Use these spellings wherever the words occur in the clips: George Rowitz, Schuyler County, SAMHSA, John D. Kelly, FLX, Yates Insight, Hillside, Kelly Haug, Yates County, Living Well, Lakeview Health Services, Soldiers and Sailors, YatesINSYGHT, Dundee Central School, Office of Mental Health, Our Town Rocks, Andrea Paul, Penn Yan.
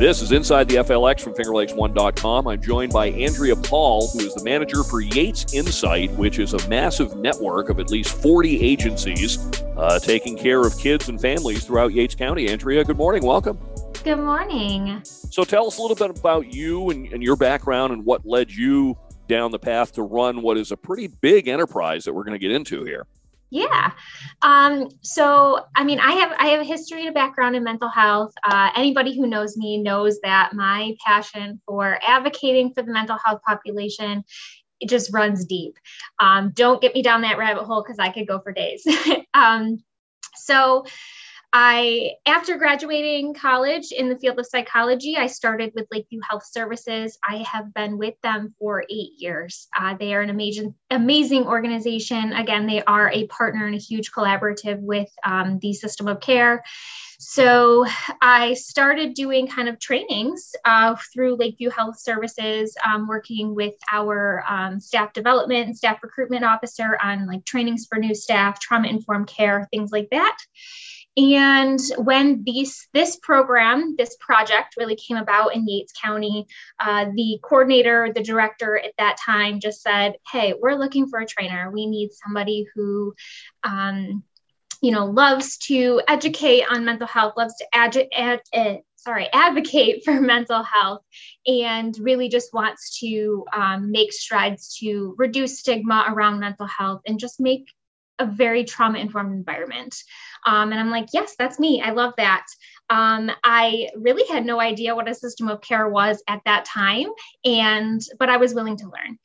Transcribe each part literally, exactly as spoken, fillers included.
This is Inside the F L X from Finger Lakes one dot com. I'm joined by Andrea Paul, who is the manager for Yates Insight, which is a massive network of at least forty agencies uh, taking care of kids and families throughout Yates County. Andrea, good morning. Welcome. Good morning. So tell us a little bit about you and, and your background and what led you down the path to run what is a pretty big enterprise that we're going to get into here. Yeah. Um, so, I mean, I have I have a history and a background in mental health. Uh, anybody who knows me knows that my passion for advocating for the mental health population, it just runs deep. Um, don't get me down that rabbit hole because I could go for days. um, so I, after graduating college in the field of psychology, I started with Lakeview Health Services. I have been with them for eight years. Uh, they are an amazing, amazing organization. Again, they are a partner and a huge collaborative with um, the system of care. So I started doing kind of trainings uh, through Lakeview Health Services, um, working with our um, staff development and staff recruitment officer on like trainings for new staff, trauma-informed care, things like that. And when these, this program, this project really came about in Yates County, uh, the coordinator, the director at that time just said, hey, we're looking for a trainer. We need somebody who, um, you know, loves to educate on mental health, loves to adu- ad- uh, sorry, advocate for mental health, and really just wants to um, make strides to reduce stigma around mental health and just make a very trauma-informed environment. Um, and I'm like, yes, that's me. I love that. Um, I really had no idea what a system of care was at that time, and but I was willing to learn.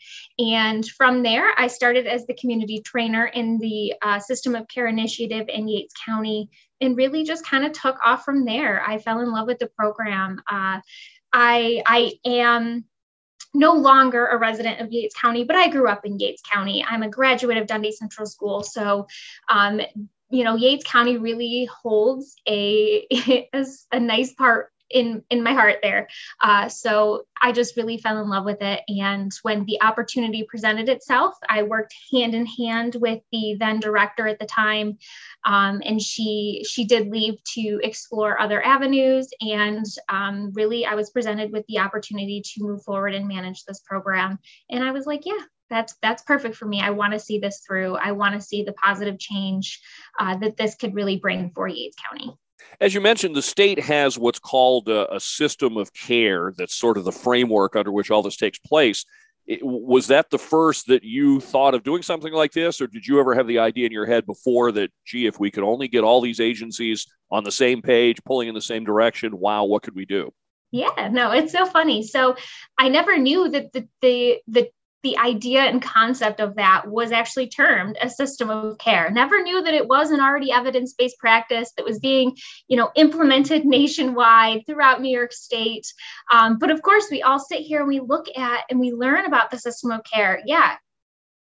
And from there, I started as the community trainer in the uh, System of Care Initiative in Yates County, and really just kind of took off from there. I fell in love with the program. Uh, I, I am... no longer a resident of Yates County, but I grew up in Yates County. I'm a graduate of Dundee Central School. So, um, you know, Yates County really holds a, a nice part in, in my heart there. Uh, so I just really fell in love with it. And when the opportunity presented itself, I worked hand in hand with the then director at the time. Um, and she, she did leave to explore other avenues. And um, really, I was presented with the opportunity to move forward and manage this program. And I was like, yeah, that's, that's perfect for me. I want to see this through. I want to see the positive change uh, that this could really bring for Yates County. As you mentioned, the state has what's called a, a system of care. That's sort of the framework under which all this takes place. It, was that the first that you thought of doing something like this, or did you ever have the idea in your head before that, gee, if we could only get all these agencies on the same page, pulling in the same direction, wow, what could we do? Yeah, no, it's so funny. So I never knew that the the the The idea and concept of that was actually termed a system of care. Never knew that it was an already evidence-based practice that was being, you know, implemented nationwide throughout New York State. Um, but of course, we all sit here and we look at and we learn about the system of care. Yeah.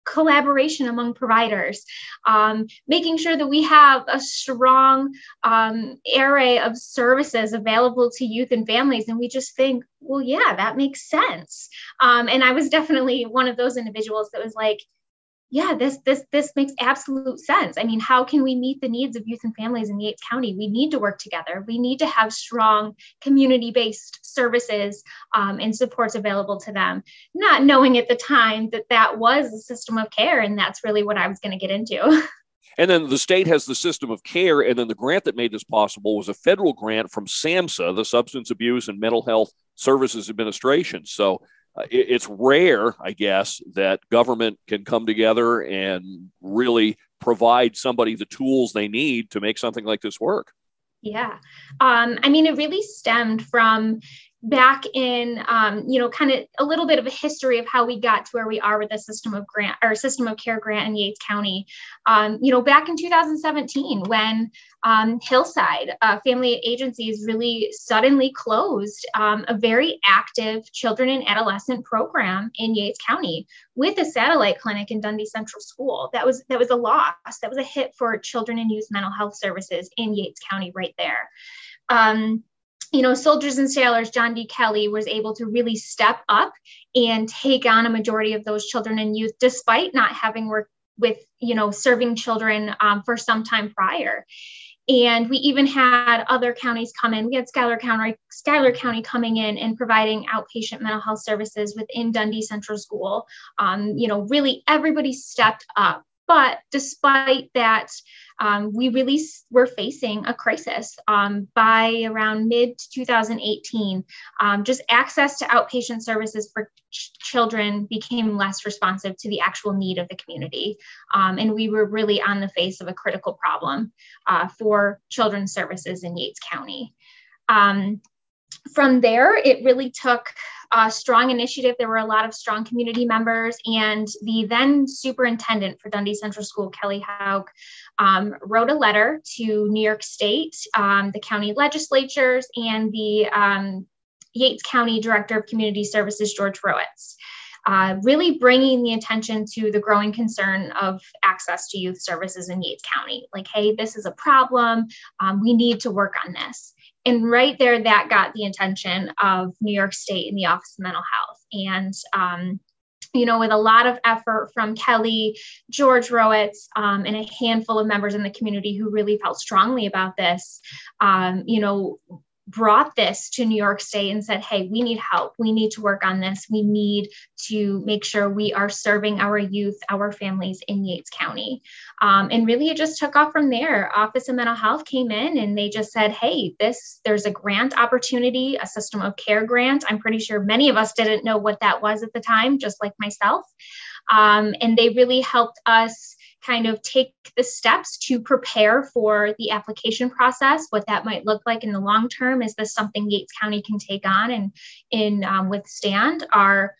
Collaboration among providers, um, making sure that we have a strong um, array of services available to youth and families. And we just think, well, yeah, that makes sense. Um, and I was definitely one of those individuals that was like, yeah, this, this, this makes absolute sense. I mean, how can we meet the needs of youth and families in Yates County? We need to work together. We need to have strong community-based services um, and supports available to them, not knowing at the time that that was a system of care. And that's really what I was going to get into. And then the state has the system of care. And then the grant that made this possible was a federal grant from SAMHSA, the Substance Abuse and Mental Health Services Administration. So it's rare, I guess, that government can come together and really provide somebody the tools they need to make something like this work. Yeah. Um, I mean, it really stemmed from back in, um, you know, kind of a little bit of a history of how we got to where we are with the system of grant or system of care grant in Yates County. Um, you know, back in two thousand seventeen, when um, Hillside uh, family agencies really suddenly closed um, a very active children and adolescent program in Yates County with a satellite clinic in Dundee Central School. That was, that was a loss. That was a hit for children and youth mental health services in Yates County right there. Um, You know, Soldiers and Sailors, John D. Kelly was able to really step up and take on a majority of those children and youth, despite not having worked with, you know, serving children um, for some time prior. And we even had other counties come in. We had Schuyler County, Schuyler County coming in and providing outpatient mental health services within Dundee Central School. Um, you know, really everybody stepped up. But despite that, um, we really were facing a crisis um, by around mid two thousand eighteen. Um, just access to outpatient services for ch- children became less responsive to the actual need of the community. Um, and we were really on the face of a critical problem uh, for children's services in Yates County. Um, From there, it really took a strong initiative. There were a lot of strong community members, and the then superintendent for Dundee Central School, Kelly Haug, um, wrote a letter to New York State, um, the county legislatures, and the um, Yates County Director of Community Services, George Rowitz, uh, really bringing the attention to the growing concern of access to youth services in Yates County. Like, hey, this is a problem. Um, we need to work on this. And right there, that got the attention of New York State and the Office of Mental Health. And, um, you know, with a lot of effort from Kelly, George Rowitz, um, and a handful of members in the community who really felt strongly about this, um, you know, brought this to New York State and said, hey, we need help. We need to work on this. We need to make sure we are serving our youth, our families in Yates County. Um, and really, it just took off from there. Office of Mental Health came in and they just said, hey, this, there's a grant opportunity, a system of care grant. I'm pretty sure many of us didn't know what that was at the time, just like myself. Um, and they really helped us kind of take the steps to prepare for the application process, what that might look like in the long term. Is this something Yates County can take on and, and um, withstand? Are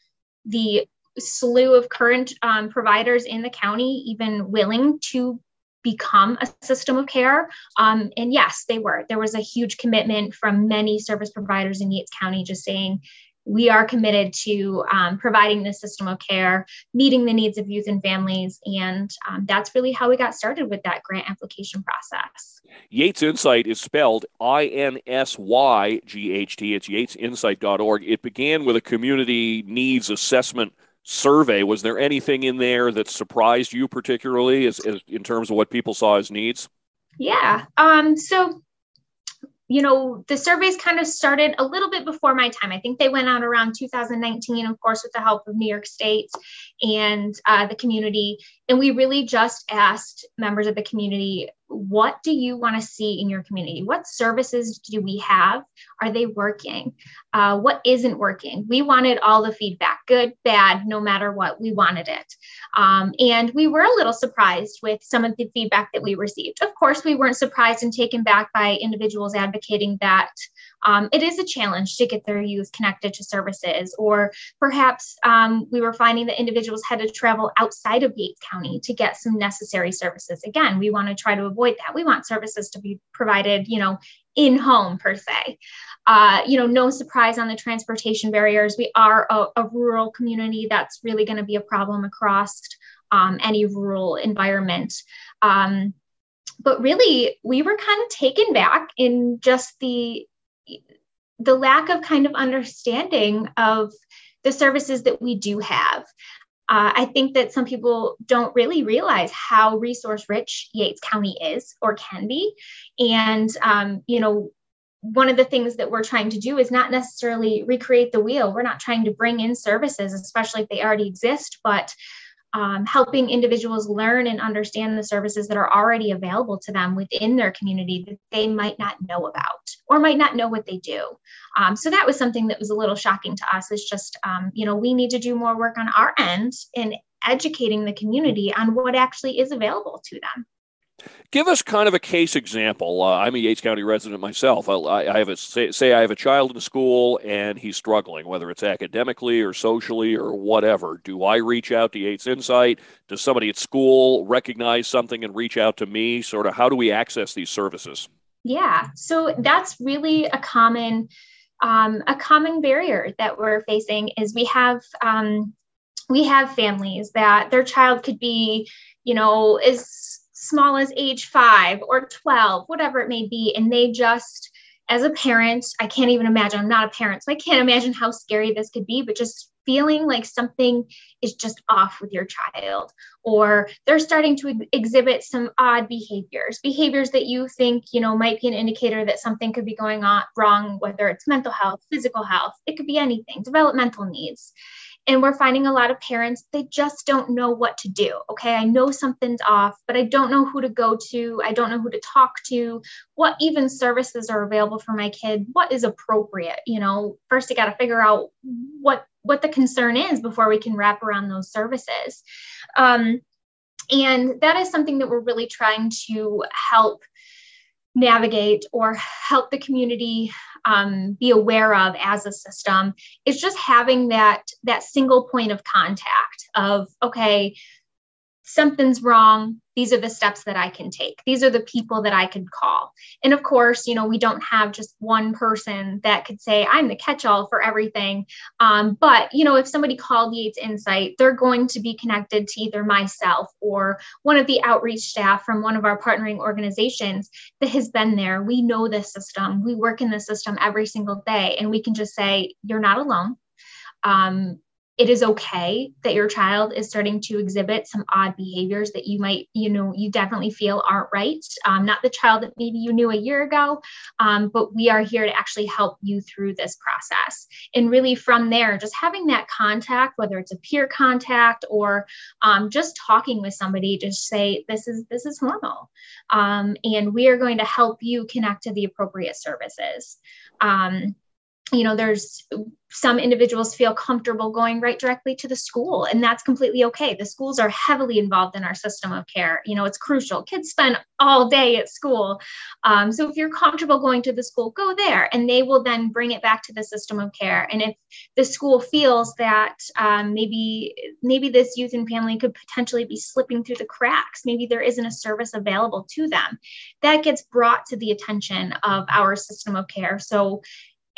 the slew of current um, providers in the county even willing to become a system of care? Um, and yes, they were. There was a huge commitment from many service providers in Yates County just saying, we are committed to um, providing this system of care, meeting the needs of youth and families. And um, that's really how we got started with that grant application process. Yates Insight is spelled I N S Y G H T. It's yates insight dot org. It began with a community needs assessment survey. Was there anything in there that surprised you particularly as, as in terms of what people saw as needs? Yeah. Um, so you know, the surveys kind of started a little bit before my time. I think they went out around two thousand nineteen, of course, with the help of New York State and uh, the community. And we really just asked members of the community, what do you want to see in your community? What services do we have? Are they working? Uh, what isn't working? We wanted all the feedback, good, bad, no matter what, we wanted it. Um, and we were a little surprised with some of the feedback that we received. Of course, we weren't surprised and taken back by individuals advocating that um, it is a challenge to get their youth connected to services, or perhaps um, we were finding that individuals had to travel outside of Yates County to get some necessary services. Again, we want to try to avoid that. We want services to be provided, you know, in home per se. Uh, you know, no surprise on the transportation barriers. We are a, a rural community. That's really going to be a problem across um, any rural environment. Um, but really, we were kind of taken back in just the the lack of kind of understanding of the services that we do have. Uh, I think that some people don't really realize how resource rich Yates County is or can be. And, um, you know, one of the things that we're trying to do is not necessarily recreate the wheel. We're not trying to bring in services, especially if they already exist, but um, helping individuals learn and understand the services that are already available to them within their community that they might not know about or might not know what they do. Um, so that was something that was a little shocking to us. It's just, um, you know, we need to do more work on our end in educating the community on what actually is available to them. Give us kind of a case example. Uh, I'm a Yates County resident myself. I, I have a say, say I have a child in school and he's struggling, whether it's academically or socially or whatever. Do I reach out to Yates Insight? Does somebody at school recognize something and reach out to me? Sort of how do we access these services? Yeah, so that's really a common um, a common barrier that we're facing is we have um, we have families that their child could be, you know, is small as age five or twelve, whatever it may be. And they just, as a parent, I can't even imagine, I'm not a parent, so I can't imagine how scary this could be, but just feeling like something is just off with your child, or they're starting to ex- exhibit some odd behaviors, behaviors that you think, you know, might be an indicator that something could be going on wrong, whether it's mental health, physical health, it could be anything, developmental needs. And we're finding a lot of parents, they just don't know what to do. Okay, I know something's off, but I don't know who to go to. I don't know who to talk to. What even services are available for my kid? What is appropriate? You know, first, you got to figure out what, what the concern is before we can wrap around those services. Um, and that is something that we're really trying to help navigate or help the community um, be aware of as a system. It's just having that, that single point of contact of, okay, something's wrong. These are the steps that I can take. These are the people that I could call. And of course, you know, we don't have just one person that could say, I'm the catch-all for everything. Um, but, you know, if somebody called Yates Insight, they're going to be connected to either myself or one of the outreach staff from one of our partnering organizations that has been there. We know this system. We work in this system every single day. And we can just say, you're not alone. Um, It is okay that your child is starting to exhibit some odd behaviors that you might, you know, you definitely feel aren't right. Um, not the child that maybe you knew a year ago, um, but we are here to actually help you through this process. And really from there, just having that contact, whether it's a peer contact or um, just talking with somebody to say, this is, this is normal. Um, and we are going to help you connect to the appropriate services. Um, You know, there's some individuals feel comfortable going right directly to the school, and that's completely okay. The schools are heavily involved in our system of care. You know, it's crucial. Kids spend all day at school. Um, so if you're comfortable going to the school, go there, and they will then bring it back to the system of care. And if the school feels that um, maybe, maybe this youth and family could potentially be slipping through the cracks, maybe there isn't a service available to them, that gets brought to the attention of our system of care. So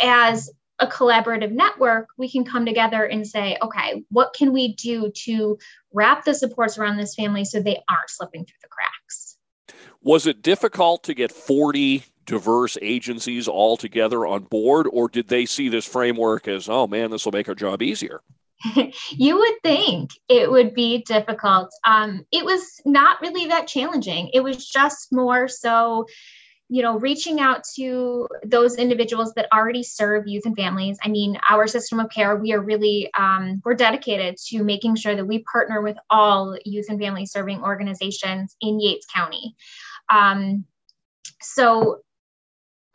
as a collaborative network, we can come together and say, okay, what can we do to wrap the supports around this family so they aren't slipping through the cracks? Was it difficult to get forty diverse agencies all together on board, or did they see this framework as, oh man, this will make our job easier? You would think it would be difficult. Um, it was not really that challenging. It was just more so, you know, reaching out to those individuals that already serve youth and families. I mean, our system of care, we are really, um, we're dedicated to making sure that we partner with all youth and family serving organizations in Yates County. Um, so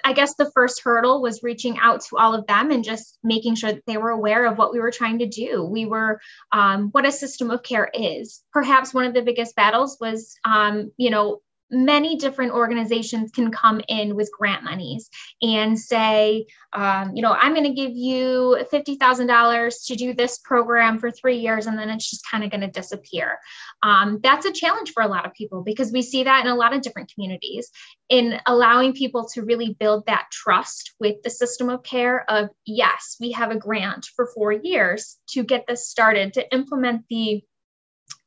I guess the first hurdle was reaching out to all of them and just making sure that they were aware of what we were trying to do. We were, um, what a system of care is. Perhaps one of the biggest battles was, um, you know, many different organizations can come in with grant monies and say, um, you know, I'm going to give you fifty thousand dollars to do this program for three years, and then it's just kind of going to disappear. Um, that's a challenge for a lot of people because we see that in a lot of different communities. In allowing people to really build that trust with the system of care of, yes, we have a grant for four years to get this started, to implement the,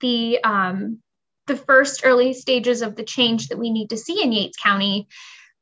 the, um, the first early stages of the change that we need to see in Yates County,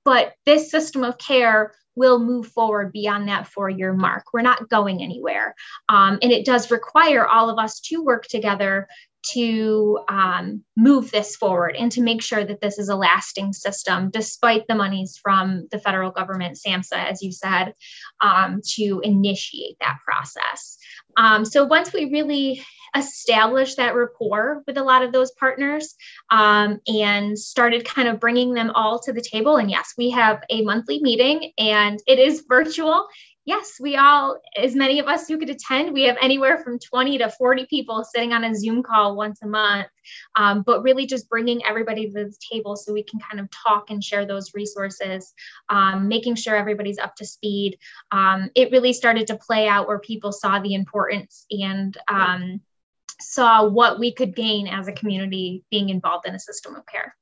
but this system of care will move forward beyond that four-year mark. We're not going anywhere. Um, and it does require all of us to work together to um, move this forward and to make sure that this is a lasting system, despite the monies from the federal government, SAMHSA, as you said, um, to initiate that process. Um, so once we really established that rapport with a lot of those partners um, and started kind of bringing them all to the table, and yes, we have a monthly meeting and it is virtual. Yes, we all, as many of us who could attend, we have anywhere from twenty to forty people sitting on a Zoom call once a month, um, but really just bringing everybody to the table so we can kind of talk and share those resources, um, making sure everybody's up to speed. Um, it really started to play out where people saw the importance and um, saw what we could gain as a community being involved in a system of care.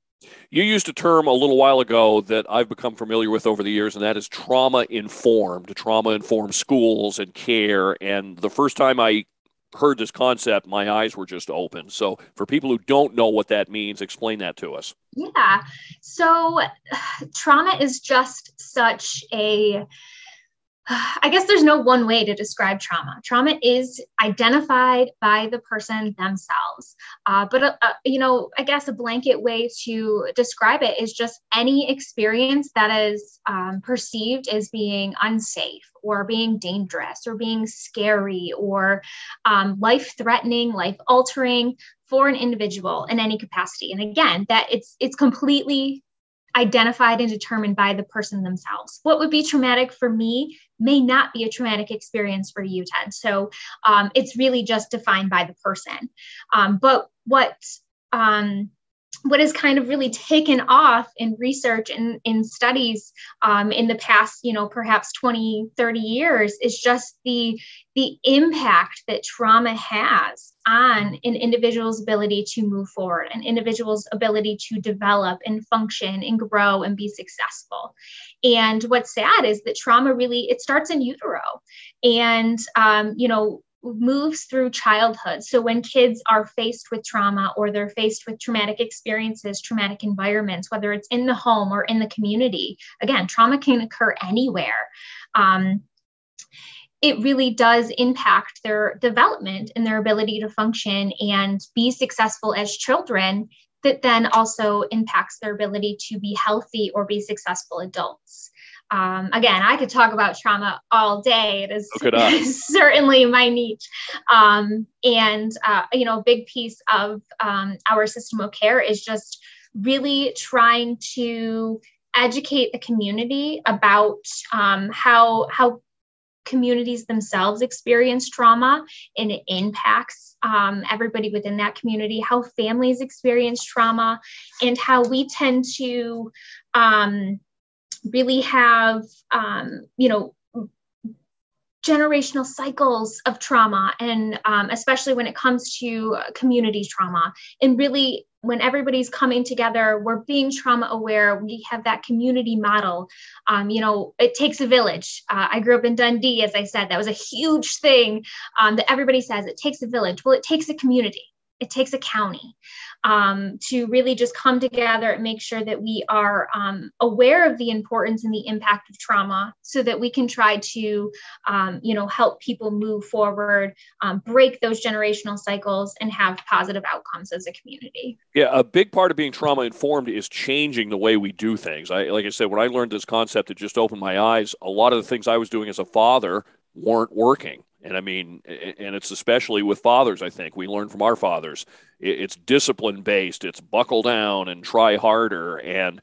You used a term a little while ago that I've become familiar with over the years, and that is trauma-informed, trauma-informed schools and care. And the first time I heard this concept, my eyes were just open. So for people who don't know what that means, explain that to us. Yeah. So trauma is just such a I guess there's no one way to describe trauma. Trauma is identified by the person themselves. Uh, but, uh, uh, you know, I guess a blanket way to describe it is just any experience that is um, perceived as being unsafe or being dangerous or being scary or um, life-threatening, life-altering for an individual in any capacity. And again, that it's it's completely identified and determined by the person themselves. What would be traumatic for me may not be a traumatic experience for you, Ted. So um, it's really just defined by the person. Um, but what um, what has kind of really taken off in research and in studies um, in the past, you know, perhaps twenty, thirty years is just the the impact that trauma has on an individual's ability to move forward, an individual's ability to develop and function and grow and be successful. And what's sad is that trauma really, it starts in utero and, um, you know, moves through childhood. So when kids are faced with trauma or they're faced with traumatic experiences, traumatic environments, whether it's in the home or in the community, again, trauma can occur anywhere. Um, it really does impact their development and their ability to function and be successful as children, that then also impacts their ability to be healthy or be successful adults. Um, again, I could talk about trauma all day. It is, it is certainly my niche. Um, and, uh, you know, a big piece of um, our system of care is just really trying to educate the community about um, how, how communities themselves experience trauma, and it impacts um, everybody within that community, how families experience trauma, and how we tend to um, really have, um, you know, generational cycles of trauma, and um, especially when it comes to community trauma. And really, when everybody's coming together, we're being trauma aware. We have that community model. Um, you know, it takes a village. Uh, I grew up in Dundee, as I said. That was a huge thing um, that everybody says, it takes a village. Well, it takes a community. It takes a county um, to really just come together and make sure that we are um, aware of the importance and the impact of trauma, so that we can try to, um, you know, help people move forward, um, break those generational cycles, and have positive outcomes as a community. Yeah, a big part of being trauma informed is changing the way we do things. I, like I said, when I learned this concept, it just opened my eyes. A lot of the things I was doing as a father weren't working. And I mean, and it's especially with fathers, I think we learn from our fathers. It's discipline based. It's buckle down and try harder. And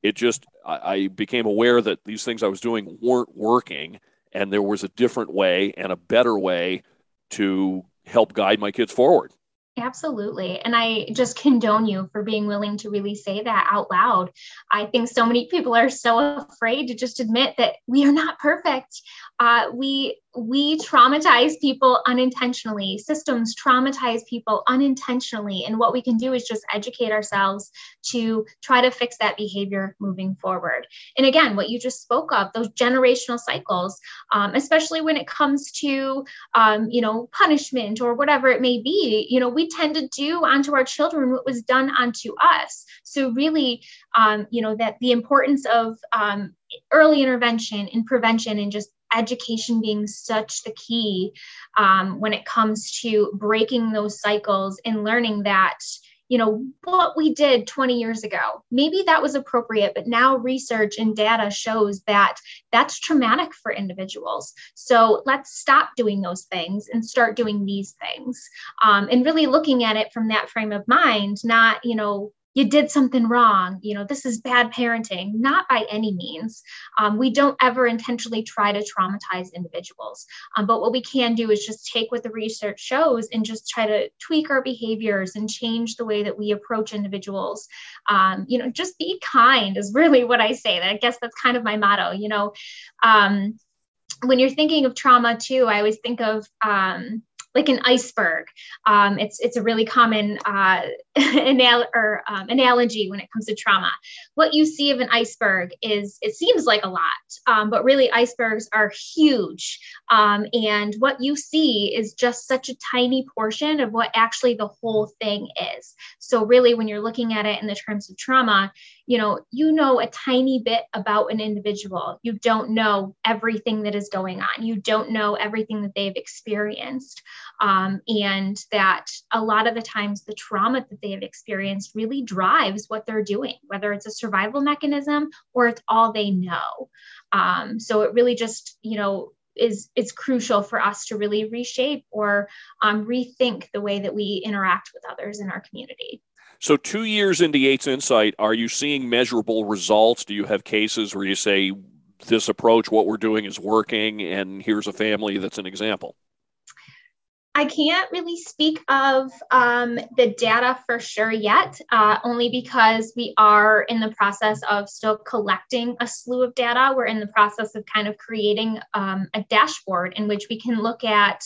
it just, I became aware that these things I was doing weren't working, and there was a different way and a better way to help guide my kids forward. Absolutely. And I just condone you for being willing to really say that out loud. I think so many people are so afraid to just admit that we are not perfect. Uh, we we traumatize people unintentionally. Systems traumatize people unintentionally. And what we can do is just educate ourselves to try to fix that behavior moving forward. And again, what you just spoke of, those generational cycles, um, especially when it comes to, um, you know, punishment or whatever it may be, you know, we tend to do onto our children what was done onto us. So really, um, you know, that the importance of um, early intervention and prevention and just education being such the key um, when it comes to breaking those cycles and learning that, you know, what we did twenty years ago, maybe that was appropriate, but now research and data shows that that's traumatic for individuals. So let's stop doing those things and start doing these things. Um, and really looking at it from that frame of mind, not, you know, you did something wrong, you know, this is bad parenting, not by any means. Um, we don't ever intentionally try to traumatize individuals. Um, but what we can do is just take what the research shows and just try to tweak our behaviors and change the way that we approach individuals. Um, you know, just be kind is really what I say. I guess that's kind of my motto, you know. Um, when you're thinking of trauma too, I always think of, um, like an iceberg. Um, it's it's a really common uh, anal- or, um, analogy when it comes to trauma. What you see of an iceberg is, it seems like a lot, um, but really icebergs are huge. Um, and what you see is just such a tiny portion of what actually the whole thing is. So really, when you're looking at it in the terms of trauma, you know, you know a tiny bit about an individual. You don't know everything that is going on. You don't know everything that they've experienced. Um, and that a lot of the times the trauma that they have experienced really drives what they're doing, whether it's a survival mechanism or it's all they know. Um, so it really just, you know, is, is crucial for us to really reshape or um, rethink the way that we interact with others in our community. So two years into Yates Insight, are you seeing measurable results? Do you have cases where you say this approach, what we're doing is working, and here's a family that's an example? I can't really speak of um, the data for sure yet, uh, only because we are in the process of still collecting a slew of data. We're in the process of kind of creating um, a dashboard in which we can look at,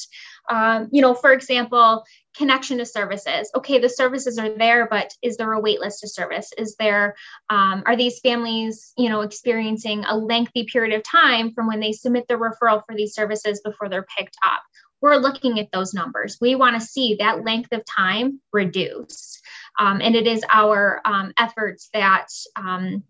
um, you know, for example, connection to services. Okay, the services are there, but is there a wait list to service? Is there, um, are these families, you know, experiencing a lengthy period of time from when they submit their referral for these services before they're picked up? We're looking at those numbers. We want to see that length of time reduced. Um, and it is our um, efforts that, um,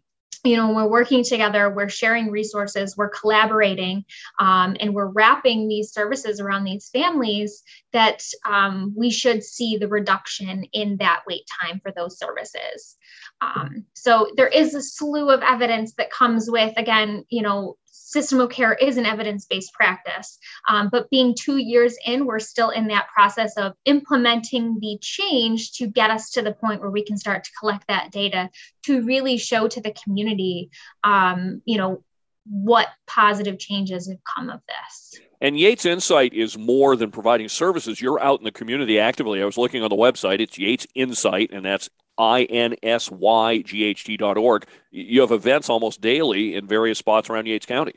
you know, we're working together, we're sharing resources, we're collaborating, um, and we're wrapping these services around these families that um, we should see the reduction in that wait time for those services. Um, so there is a slew of evidence that comes with, again, you know, system of care is an evidence-based practice, um, but being two years in, we're still in that process of implementing the change to get us to the point where we can start to collect that data to really show to the community, um, you know, what positive changes have come of this. And Yates Insight is more than providing services. You're out in the community actively. I was looking on the website. It's Yates Insight, and that's I N S Y G H T dot org. You have events almost daily in various spots around Yates County.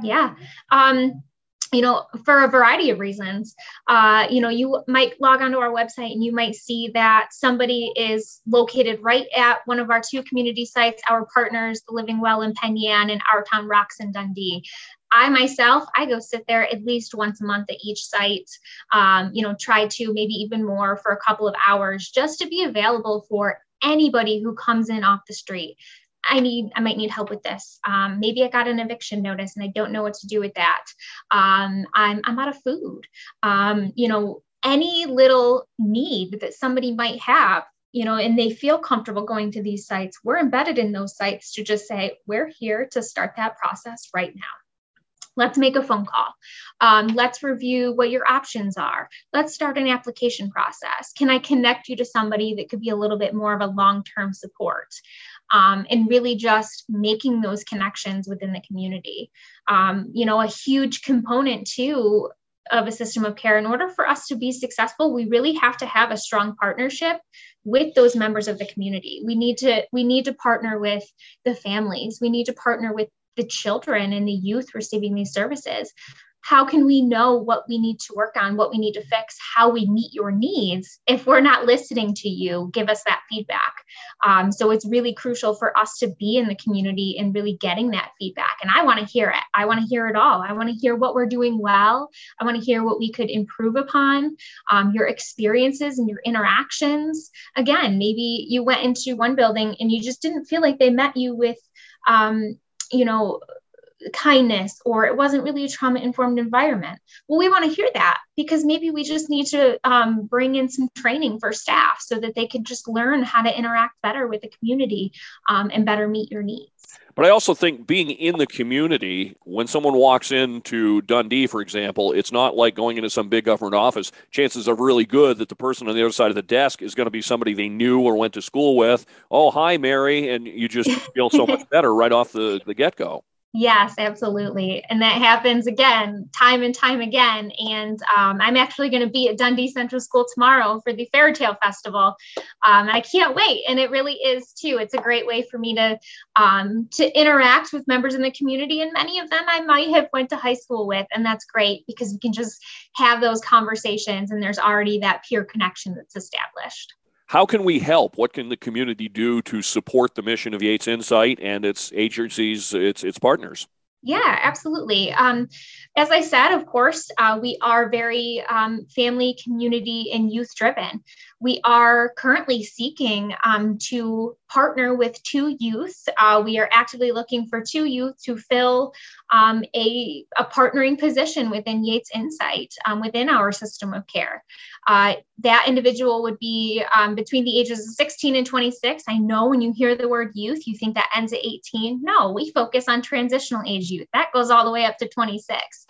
Yeah. Um, you know, for a variety of reasons, uh, you know, you might log onto our website and you might see that somebody is located right at one of our two community sites, our partners, the Living Well in Penn Yan and Our Town Rocks in Dundee. I myself, I go sit there at least once a month at each site, um, you know, try to maybe even more for a couple of hours just to be available for anybody who comes in off the street. I need, I might need help with this. Um, maybe I got an eviction notice and I don't know what to do with that. Um, I'm, I'm out of food. Um, you know, any little need that somebody might have, you know, and they feel comfortable going to these sites. We're embedded in those sites to just say, we're here to start that process right now. Let's make a phone call. Um, let's review what your options are. Let's start an application process. Can I connect you to somebody that could be a little bit more of a long-term support? Um, and really just making those connections within the community. Um, you know, a huge component too of a system of care, in order for us to be successful, we really have to have a strong partnership with those members of the community. We need to, we need to partner with the families. We need to partner with the children and the youth receiving these services. How can we know what we need to work on, what we need to fix, how we meet your needs? If we're not listening to you, give us that feedback. Um, so it's really crucial for us to be in the community and really getting that feedback. And I want to hear it. I want to hear it all. I want to hear what we're doing well. I want to hear what we could improve upon, um, your experiences and your interactions. Again, maybe you went into one building and you just didn't feel like they met you with, um, you know, kindness, or it wasn't really a trauma-informed environment. Well, we want to hear that, because maybe we just need to um, bring in some training for staff so that they could just learn how to interact better with the community um, and better meet your needs. But I also think being in the community, when someone walks into Dundee, for example, it's not like going into some big government office. Chances are really good that the person on the other side of the desk is going to be somebody they knew or went to school with. Oh, hi, Mary. And you just feel so much better right off the, the get-go. Yes, absolutely. And that happens again, time and time again. And um, I'm actually going to be at Dundee Central School tomorrow for the Fairy Tale Festival. Um, I can't wait. And it really is too. It's a great way for me to, um, to interact with members in the community. And many of them I might have went to high school with. And that's great, because we can just have those conversations and there's already that peer connection that's established. How can we help? What can the community do to support the mission of Yates Insight and its agencies, its its partners? Yeah, absolutely. Um, as I said, of course, uh, we are very um, family, community, and youth driven. We are currently seeking um, to partner with two youths. Uh, we are actively looking for two youth to fill um, a, a partnering position within Yates Insight, um, within our system of care. Uh, that individual would be um, between the ages of sixteen and twenty-six. I know when you hear the word youth, you think that ends at eighteen. No, we focus on transitional age youth. That goes all the way up to twenty-six.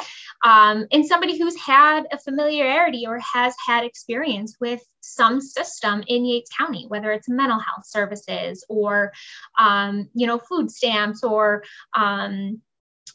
Um, and somebody who's had a familiarity or has had experience with some system in Yates County, whether it's mental health services or, um, you know, food stamps or, um,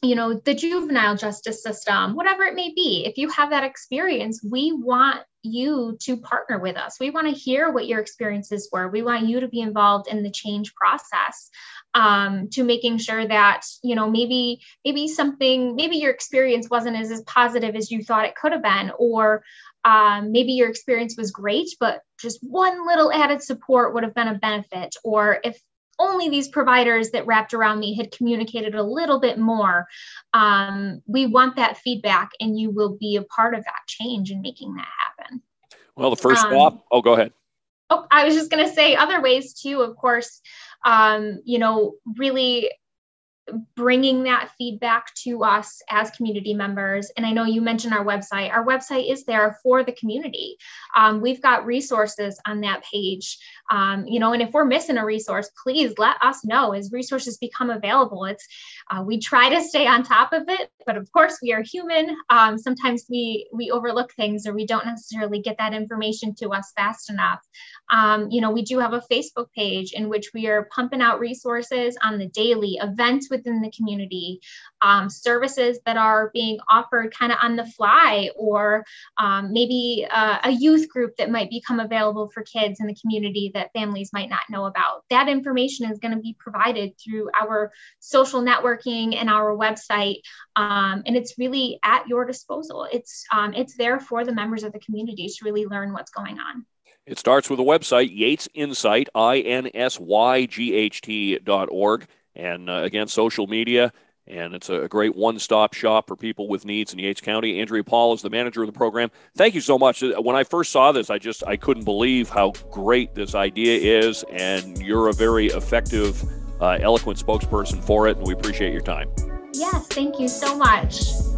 you know, the juvenile justice system, whatever it may be. If you have that experience, we want you to partner with us. We want to hear what your experiences were. We want you to be involved in the change process, um, to making sure that, you know, maybe, maybe something, maybe your experience wasn't as, as positive as you thought it could have been, or, Um, maybe your experience was great, but just one little added support would have been a benefit. Or if only these providers that wrapped around me had communicated a little bit more, um, we want that feedback, and you will be a part of that change and making that happen. Well, the first um, stop, oh, go ahead. Oh, I was just going to say other ways too, of course, um, you know, really bringing that feedback to us as community members. And I know you mentioned our website. Our website is there for the community. Um, we've got resources on that page. Um, you know, and if we're missing a resource, please let us know as resources become available. It's, uh, we try to stay on top of it, but of course we are human. Um, sometimes we, we overlook things, or we don't necessarily get that information to us fast enough. Um, you know, we do have a Facebook page in which we are pumping out resources on the daily, events within the community, um, services that are being offered kind of on the fly, or um, maybe uh, a youth group that might become available for kids in the community that families might not know about. That information is going to be provided through our social networking and our website, um, and it's really at your disposal. It's, um, it's there for the members of the community to really learn what's going on. It starts with a website, Yates Insight, I N S Y G H T dot org. And uh, again, social media, and it's a great one-stop shop for people with needs in Yates County. Andrea Paul is the manager of the program. Thank you so much. When I first saw this, I just, I couldn't believe how great this idea is, and you're a very effective, uh, eloquent spokesperson for it, and we appreciate your time. Yes, thank you so much.